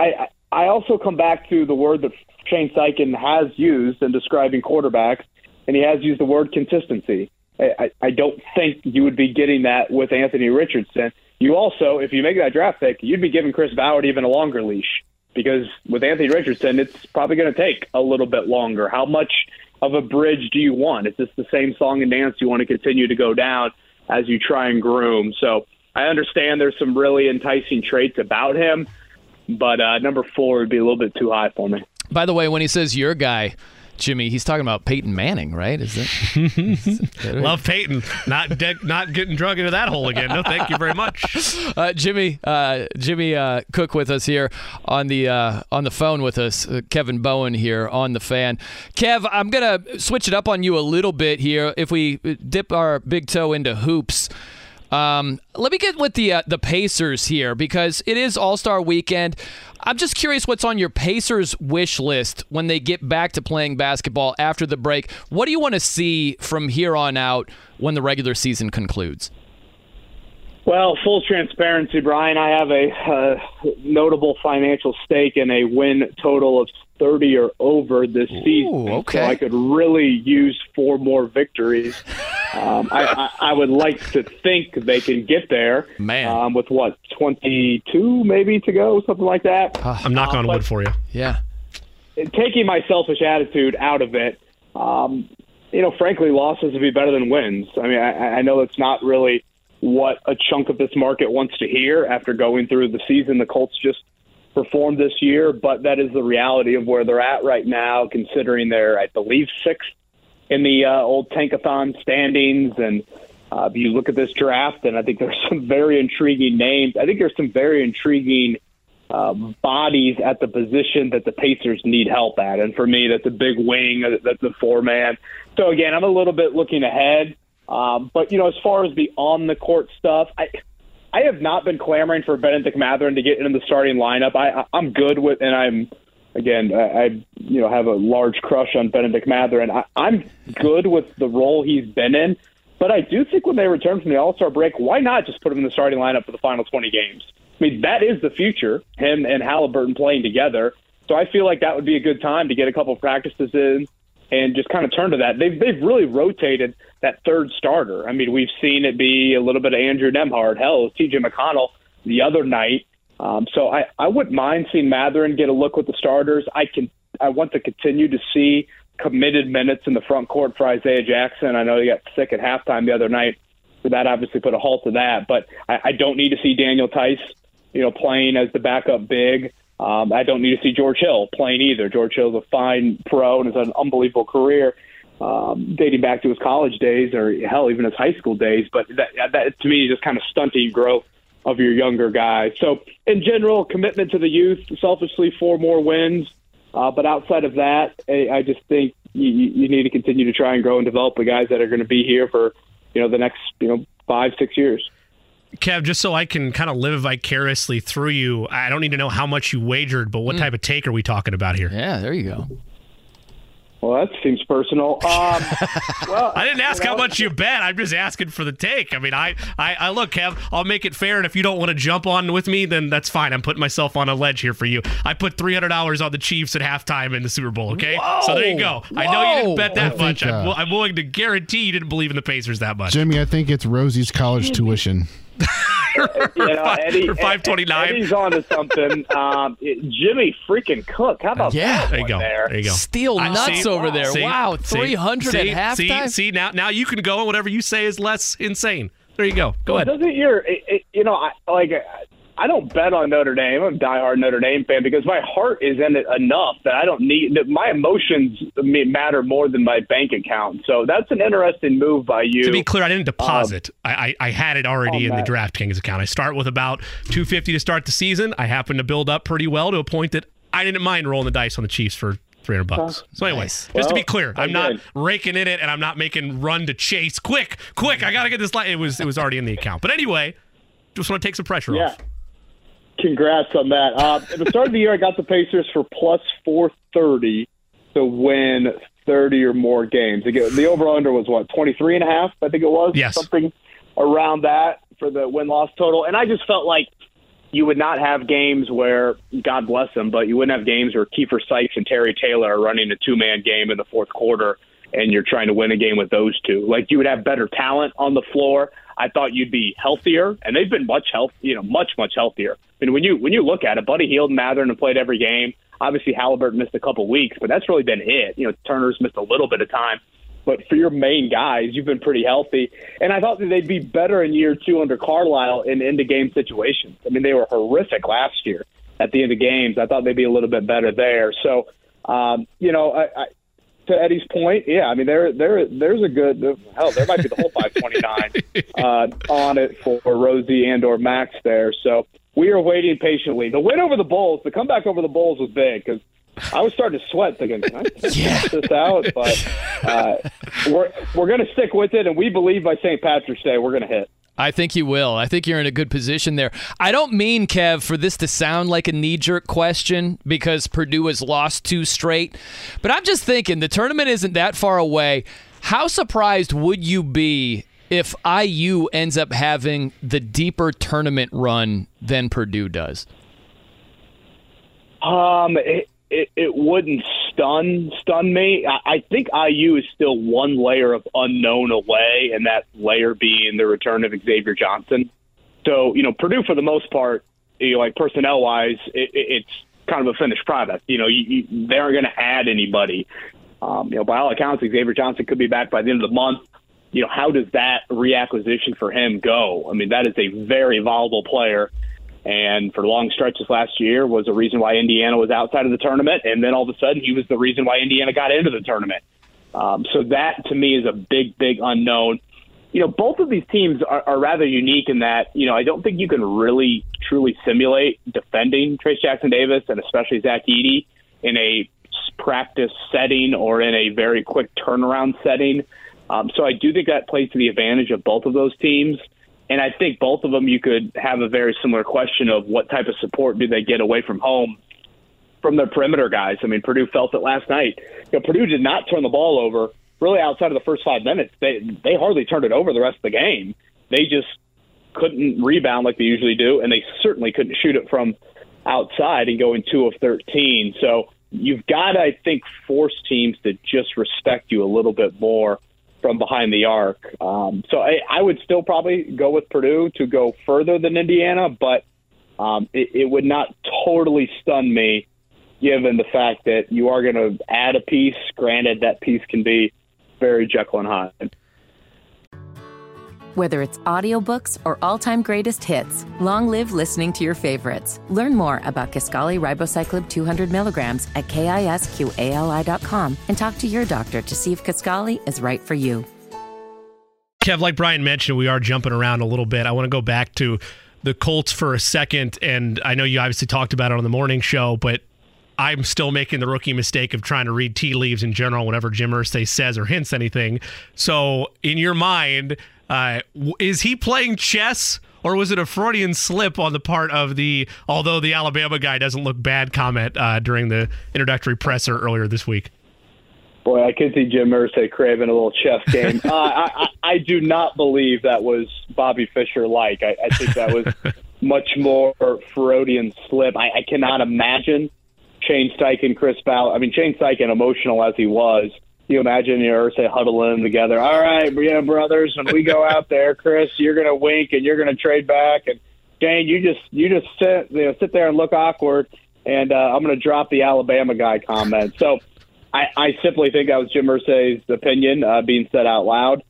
I also come back to the word that Shane Steichen has used in describing quarterbacks, and he has used the word consistency. I don't think you would be getting that with Anthony Richardson. You also, if you make that draft pick, you'd be giving Chris Ballard even a longer leash, because with Anthony Richardson, it's probably going to take a little bit longer. How much of a bridge do you want? Is this the same song and dance you want to continue to go down as you try and groom? So I understand there's some really enticing traits about him, but number 4 would be a little bit too high for me. By the way, when he says your guy, Jimmy, he's talking about Peyton Manning, right? Is it Love Peyton. Not getting drug into that hole again. No, thank you very much. Jimmy Cook with us here on the phone with us. Kevin Bowen here on The Fan. Kev, I'm going to switch it up on you a little bit here. If we dip our big toe into hoops, let me get with the Pacers here, because it is All-Star Weekend. I'm just curious what's on your Pacers wish list when they get back to playing basketball after the break. What do you want to see from here on out when the regular season concludes? Well, full transparency, Brian, I have a notable financial stake in a win total of 30 or over this season. Okay. So I could really use 4 more victories. I would like to think they can get there. Man. With what, 22 maybe to go, something like that. I'm knocking on wood for you. Yeah. Taking my selfish attitude out of it, frankly, losses would be better than wins. I mean, I know it's not really what a chunk of this market wants to hear after going through the season the Colts just performed this year, but that is the reality of where they're at right now, considering they're, I believe, 6th in the old Tankathon standings. And if you look at this draft, and I think there's some very intriguing names. I think there's some very intriguing bodies at the position that the Pacers need help at. And for me, that's a big wing, that's a 4-man. So again, I'm a little bit looking ahead. But, you know, as far as the on-the-court stuff, I have not been clamoring for Benedict Mathurin to get into the starting lineup. I'm good with, and I'm, again, I have a large crush on Benedict Mathurin. I'm good with the role he's been in, but I do think when they return from the All-Star break, why not just put him in the starting lineup for the final 20 games? I mean, that is the future, him and Halliburton playing together. So I feel like that would be a good time to get a couple practices in and just kind of turn to that. They've really rotated that third starter. I mean, we've seen it be a little bit of Andrew Nembhard. Hell, T.J. McConnell the other night. So I wouldn't mind seeing Mathurin get a look with the starters. I want to continue to see committed minutes in the front court for Isaiah Jackson. I know he got sick at halftime the other night, so that obviously put a halt to that. But I don't need to see Daniel Tice, playing as the backup big. I don't need to see George Hill playing either. George Hill's a fine pro and has an unbelievable career dating back to his college days, or hell, even his high school days. But that to me is just kind of stunting growth of your younger guys. So in general, commitment to the youth, selfishly 4 more wins. But outside of that, I just think you need to continue to try and grow and develop the guys that are going to be here for the next 5-6 years. Kev, just so I can kind of live vicariously through you, I don't need to know how much you wagered, but what type of take are we talking about here? Yeah, there you go. Well, that seems personal. Well, I didn't ask how much you bet. I'm just asking for the take. I mean, I look, Kev, I'll make it fair, and if you don't want to jump on with me, then that's fine. I'm putting myself on a ledge here for you. I put $300 on the Chiefs at halftime in the Super Bowl, okay? Whoa, so there you go. Whoa. I know you didn't bet that much. I'm willing to guarantee you didn't believe in the Pacers that much. Jimmy, I think it's Rosie's college tuition. Eddie, for 529. Eddie's on to something. Jimmy freaking Cook. How about that? There you go. There you go. Steel nuts over there. Wow, 300 at halftime. See, now you can go, and whatever you say is less insane. There you go. Go ahead. Doesn't your I don't bet on Notre Dame. I'm a diehard Notre Dame fan because my heart is in it enough that I don't need that. My emotions matter more than my bank account. So that's an interesting move by you. To be clear, I didn't deposit. I had it already in the DraftKings account. I start with about $250 to start the season. I happen to build up pretty well to a point that I didn't mind rolling the dice on the Chiefs for $300. So anyways, nice. Just to be clear, I'm not raking in it and I'm not making run to chase. Quick. I got to get this. It was already in the account. But anyway, just want to take some pressure off. Congrats on that. At the start of the year, I got the Pacers for plus 430 to win 30 or more games. The over-under was, 23.5, I think it was? Yes. Something around that for the win-loss total. And I just felt like you would not have games where, God bless them, but you wouldn't have games where Kiefer Sykes and Terry Taylor are running a two-man game in the fourth quarter and you're trying to win a game with those two. Like, you would have better talent on the floor. I thought you'd be healthier, and they've been much healthier. I mean, when you look at it, Buddy Hield and Matherin have played every game. Obviously, Halliburton missed a couple weeks, but that's really been it. You know, Turner's missed a little bit of time. But for your main guys, you've been pretty healthy. And I thought that they'd be better in year two under Carlisle in end-of-game situations. I mean, they were horrific last year at the end of games. I thought they'd be a little bit better there. So, to Eddie's point, yeah, I mean, there's a good – hell, there might be the whole 529 on it for Rosie and or Max there. So we are waiting patiently. The win over the Bulls, the comeback over the Bulls was big because I was starting to sweat thinking, can I test this out? But we're going to stick with it, and we believe by St. Patrick's Day we're going to hit. I think you will. I think you're in a good position there. I don't mean, Kev, for this to sound like a knee-jerk question because Purdue has lost two straight, but I'm just thinking the tournament isn't that far away. How surprised would you be if IU ends up having the deeper tournament run than Purdue does? It wouldn't stun me. I think IU is still one layer of unknown away, and that layer being the return of Xavier Johnson. So, you know, Purdue, for the most part, you know, like personnel-wise, it's kind of a finished product. You know, they aren't going to add anybody. You know, by all accounts, Xavier Johnson could be back by the end of the month. You know, how does that reacquisition for him go? I mean, that is a very volatile player. And for long stretches last year was a reason why Indiana was outside of the tournament. And then all of a sudden he was the reason why Indiana got into the tournament. So that to me is a big, big unknown. You know, both of these teams are rather unique in that, you know, I don't think you can really truly simulate defending Trace Jackson Davis and especially Zach Edey in a practice setting or in a very quick turnaround setting. So I do think that plays to the advantage of both of those teams. And I think both of them, you could have a very similar question of what type of support do they get away from home from their perimeter guys. I mean, Purdue felt it last night. You know, Purdue did not turn the ball over really outside of the first 5 minutes. They hardly turned it over the rest of the game. They just couldn't rebound like they usually do, and they certainly couldn't shoot it from outside and go in 2 of 13. So you've got to, I think, force teams to just respect you a little bit more from behind the arc. So I would still probably go with Purdue to go further than Indiana, but it would not totally stun me given the fact that you are going to add a piece. Granted, that piece can be very Jekyll and Hyde. Whether it's audiobooks or all-time greatest hits, long live listening to your favorites. Learn more about Kisqali Ribociclib 200 milligrams at KISQALI.com and talk to your doctor to see if Kisqali is right for you. Kev, like Brian mentioned, we are jumping around a little bit. I want to go back to the Colts for a second, and I know you obviously talked about it on the morning show, but I'm still making the rookie mistake of trying to read tea leaves in general whenever Jim Irsay says or hints anything. So in your mind, is he playing chess, or was it a Freudian slip on the part of the although the Alabama guy doesn't look bad comment during the introductory presser earlier this week? Boy, I could see Jim Irsay craving a little chess game. I do not believe that was Bobby Fischer-like. I think that was much more Freudian slip. I cannot imagine Shane Steichen, Chris Ballard. I mean, Shane Steichen, emotional as he was, you imagine Irsay huddling together. All right, brothers, when we go out there, Chris, you're going to wink and you're going to trade back, and Shane, you just sit there and look awkward, and I'm going to drop the Alabama guy comment. So I simply think that was Jim Irsay's opinion being said out loud.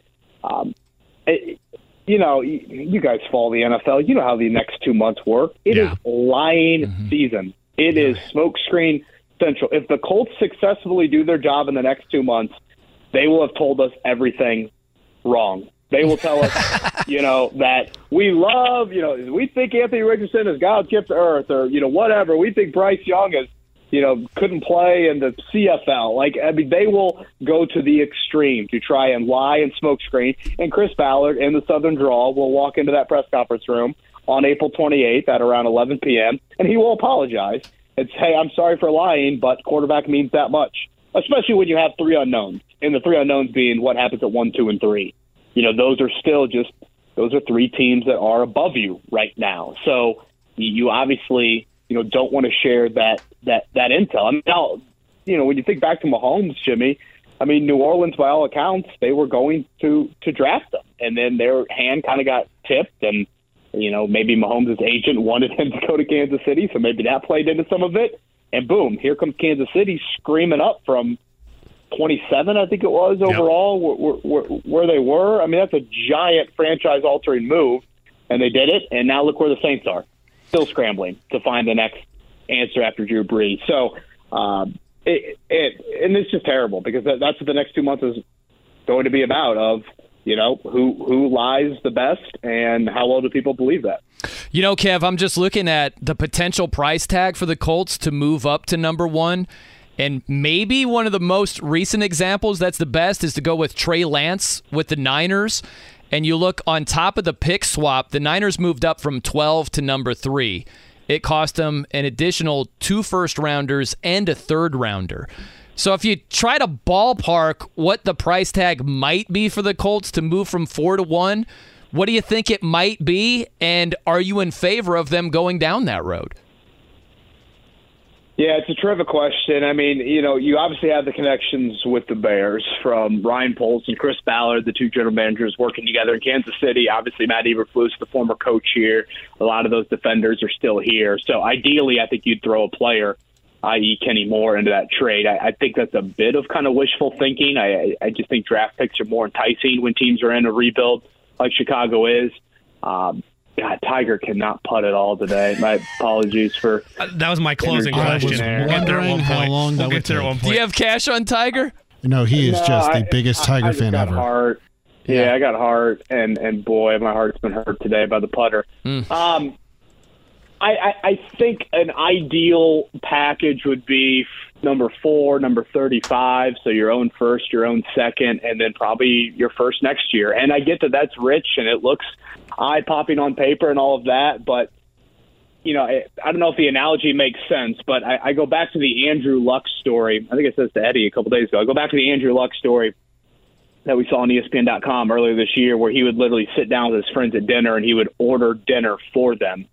you know, you guys follow the NFL. You know how the next 2 months work. It is lying season. It is smokescreen central. If the Colts successfully do their job in the next 2 months, they will have told us everything wrong. They will tell us, you know, that we love, you know, we think Anthony Richardson is God's gift to earth, or, you know, whatever. We think Bryce Young is, you know, couldn't play in the CFL. Like, I mean, they will go to the extreme to try and lie and smokescreen. And Chris Ballard and the Southern Drawl will walk into that press conference room on April 28th at around 11 p.m., and he will apologize and say, hey, I'm sorry for lying, but quarterback means that much, especially when you have three unknowns, and the three unknowns being what happens at 1, 2, and 3. You know, those are still just – those are three teams that are above you right now. So you obviously, you know, don't want to share that intel. I mean, now, you know, when you think back to Mahomes, Jimmy, I mean, New Orleans, by all accounts, they were going to draft them. And then their hand kind of got tipped, and, you know, maybe Mahomes' agent wanted him to go to Kansas City, so maybe that played into some of it. And boom, here comes Kansas City screaming up from 27, I think it was, overall, where they were. I mean, that's a giant franchise-altering move, and they did it, and now look where the Saints are, still scrambling to find the next answer after Drew Brees. So, and it's just terrible, because that's what the next 2 months is going to be about, of, you know, who lies the best and how well do people believe that. You know, Kev, I'm just looking at the potential price tag for the Colts to move up to number one. And maybe one of the most recent examples that's the best is to go with Trey Lance with the Niners. And you look on top of the pick swap, the Niners moved up from 12 to number 3. It cost them an additional 2 first-rounders and a third-rounder. So if you try to ballpark what the price tag might be for the Colts to move from 4 to 1, what do you think it might be? And are you in favor of them going down that road? Yeah, it's a terrific question. I mean, you know, you obviously have the connections with the Bears from Ryan Poles and Chris Ballard, the two general managers working together in Kansas City. Obviously, Matt Eberflus, the former coach here. A lot of those defenders are still here. So ideally, I think you'd throw a player, i.e. Kenny Moore, into that trade. I think that's a bit of kind of wishful thinking. I just think draft picks are more enticing when teams are in a rebuild like Chicago is. God, Tiger cannot putt at all today. My apologies for that was my closing question. We'll get there at one point. Do you have cash on Tiger? No, he is just the biggest Tiger fan ever. Heart. Yeah, I got heart, and boy, my heart's been hurt today by the putter. I think an ideal package would be number 4, number 35, so your own first, your own second, and then probably your first next year. And I get that that's rich, and it looks eye-popping on paper and all of that, but, you know, I don't know if the analogy makes sense, but I go back to the Andrew Luck story. I think I said this to Eddie a couple days ago. I go back to the Andrew Luck story that we saw on ESPN.com earlier this year, where he would literally sit down with his friends at dinner, and he would order dinner for them.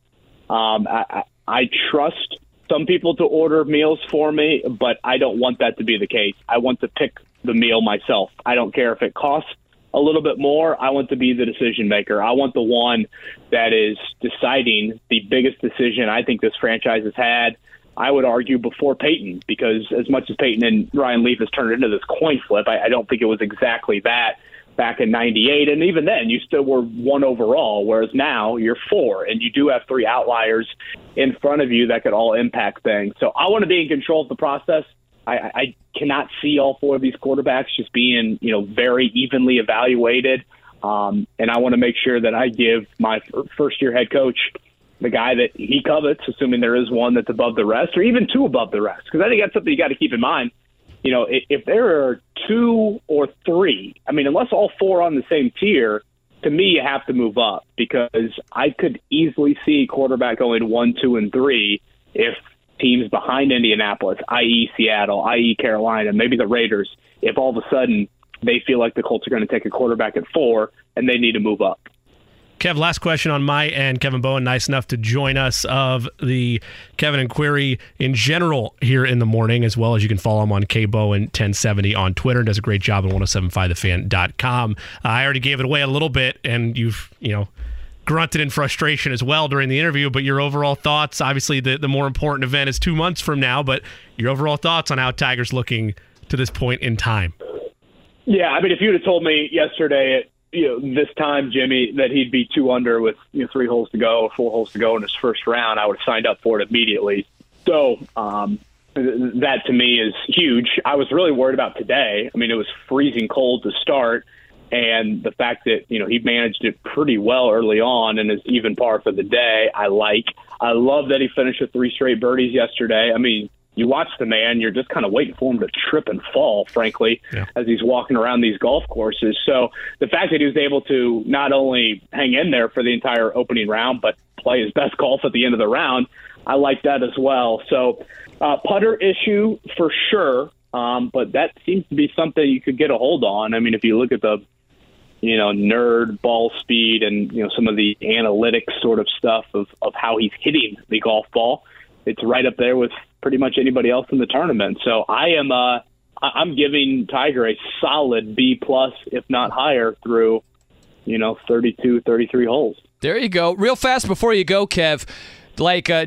I trust some people to order meals for me, but I don't want that to be the case. I want to pick the meal myself. I don't care if it costs a little bit more. I want to be the decision maker. I want the one that is deciding the biggest decision I think this franchise has had, I would argue, before Peyton, because as much as Peyton and Ryan Leaf has turned into this coin flip, I don't think it was exactly that back in 98, and even then you still were 1 overall, whereas now you're 4, and you do have 3 outliers in front of you that could all impact things. So I want to be in control of the process. I cannot see all 4 of these quarterbacks just being, you know, very evenly evaluated, and I want to make sure that I give my first-year head coach the guy that he covets, assuming there is one that's above the rest, or even 2 above the rest, because I think that's something you got to keep in mind. You know, if there are 2 or 3, I mean, unless all 4 are on the same tier, to me, you have to move up, because I could easily see quarterback going 1, 2, and 3 if teams behind Indianapolis, i.e. Seattle, i.e. Carolina, maybe the Raiders, if all of a sudden they feel like the Colts are going to take a quarterback at 4 and they need to move up. Kev, last question on my end. Kevin Bowen, nice enough to join us of the Kevin and Query in general here in the morning, as well as you can follow him on KBowen1070 on Twitter. Does a great job on 1075thefan.com. I already gave it away a little bit, and you've, you know, grunted in frustration as well during the interview, but your overall thoughts, obviously the more important event is 2 months from now, but your overall thoughts on how Tiger's looking to this point in time. Yeah, I mean, if you'd have told me yesterday at this time, Jimmy, that he'd be 2 under with 3 holes to go, or 4 holes to go in his first round, I would have signed up for it immediately. So that to me is huge. I was really worried about today. I mean, it was freezing cold to start, and the fact that he managed it pretty well early on and is even par for the day, I like. I love that he finished with 3 straight birdies yesterday. I mean, you watch the man, you're just kind of waiting for him to trip and fall, frankly, as he's walking around these golf courses. So the fact that he was able to not only hang in there for the entire opening round, but play his best golf at the end of the round, I like that as well. So putter issue for sure, but that seems to be something you could get a hold on. I mean, if you look at the nerd ball speed and some of the analytics sort of stuff of how he's hitting the golf ball, it's right up there with pretty much anybody else in the tournament. So I'm giving Tiger a solid B+, if not higher, through 32, 33 holes. There you go. Real fast before you go, Kev,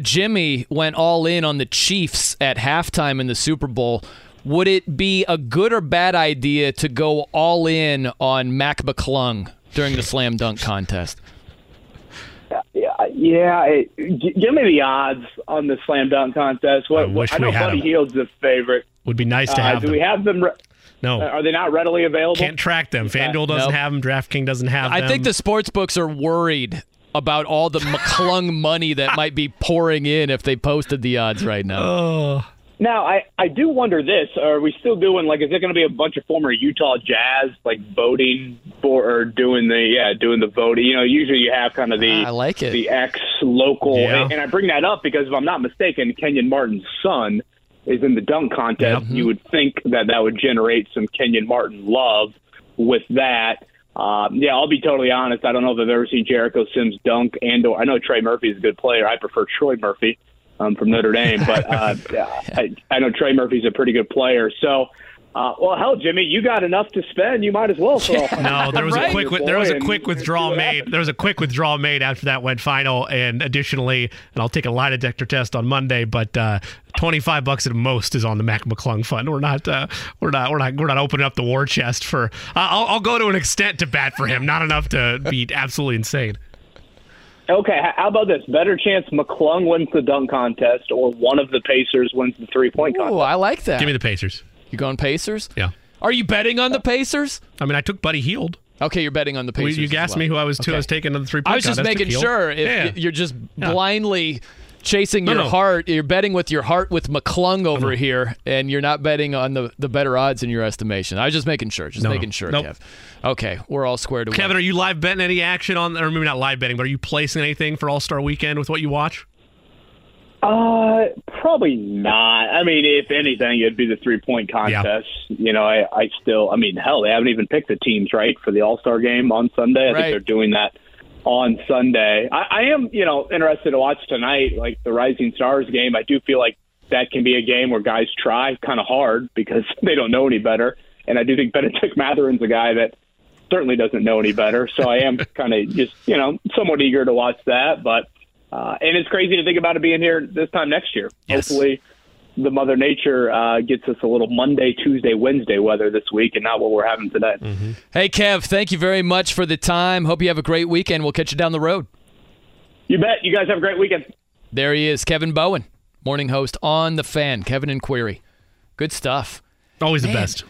Jimmy went all in on the Chiefs at halftime in the Super Bowl. Would it be a good or bad idea to go all in on Mac McClung during the slam dunk contest? Give me the odds on the slam dunk contest. I know Buddy Hield's the favorite. Would be nice to have them. Do we have them? No. Are they not readily available? Can't track them. FanDuel doesn't have them. DraftKings doesn't have them. I think the sports books are worried about all the McClung money that might be pouring in if they posted the odds right now. Now, I do wonder this. Are we still doing, is it going to be a bunch of former Utah Jazz, voting for or doing the voting? Usually you have kind of the ex-local. Yeah. And I bring that up because if I'm not mistaken, Kenyon Martin's son is in the dunk contest. Yeah. You would think that would generate some Kenyon Martin love with that. I'll be totally honest. I don't know if I've ever seen Jericho Sims dunk and/or I know Trey Murphy is a good player. I prefer Troy Murphy. From Notre Dame, but I know Trey Murphy's a pretty good player. So, Jimmy, you got enough to spend. You might as well. So. Yeah. No, There was a quick withdrawal made after that went final, and additionally, and I'll take a lie detector test on Monday. But $25 at most is on the Mac McClung fund. We're not opening up the war chest for. I'll go to an extent to bat for him, not enough to be absolutely insane. Okay, how about this? Better chance McClung wins the dunk contest or one of the Pacers wins the three-point contest. Oh, I like that. Give me the Pacers. You going Pacers? Yeah. Are you betting on the Pacers? I mean, I took Buddy Hield. Okay, you're betting on the Pacers. You asked me who I was I was taking on the three-point contest. I was just making sure if you're just blindly chasing your heart. You're betting with your heart with McClung over here, and you're not betting on the better odds in your estimation. I was just making sure. Kev. Okay, we're all squared away. Kevin, are you live betting any action on, or maybe not live betting, but are you placing anything for All-Star Weekend with what you watch? Probably not. I mean, if anything, it'd be the three-point contest. Yeah. They haven't even picked the teams, right, for the All-Star game on Sunday. I think they're doing that on Sunday. I am, interested to watch tonight, the Rising Stars game. I do feel like that can be a game where guys try kind of hard because they don't know any better. And I do think Benedict Matherin's a guy that certainly doesn't know any better. So I am kind of just, somewhat eager to watch that. But, and it's crazy to think about it being here this time next year. Yes. Hopefully the Mother Nature gets us a little Monday, Tuesday, Wednesday weather this week and not what we're having today. Mm-hmm. Hey, Kev, thank you very much for the time. Hope you have a great weekend. We'll catch you down the road. You bet. You guys have a great weekend. There he is, Kevin Bowen, morning host on The Fan. Kevin and Query. Good stuff. Always the best.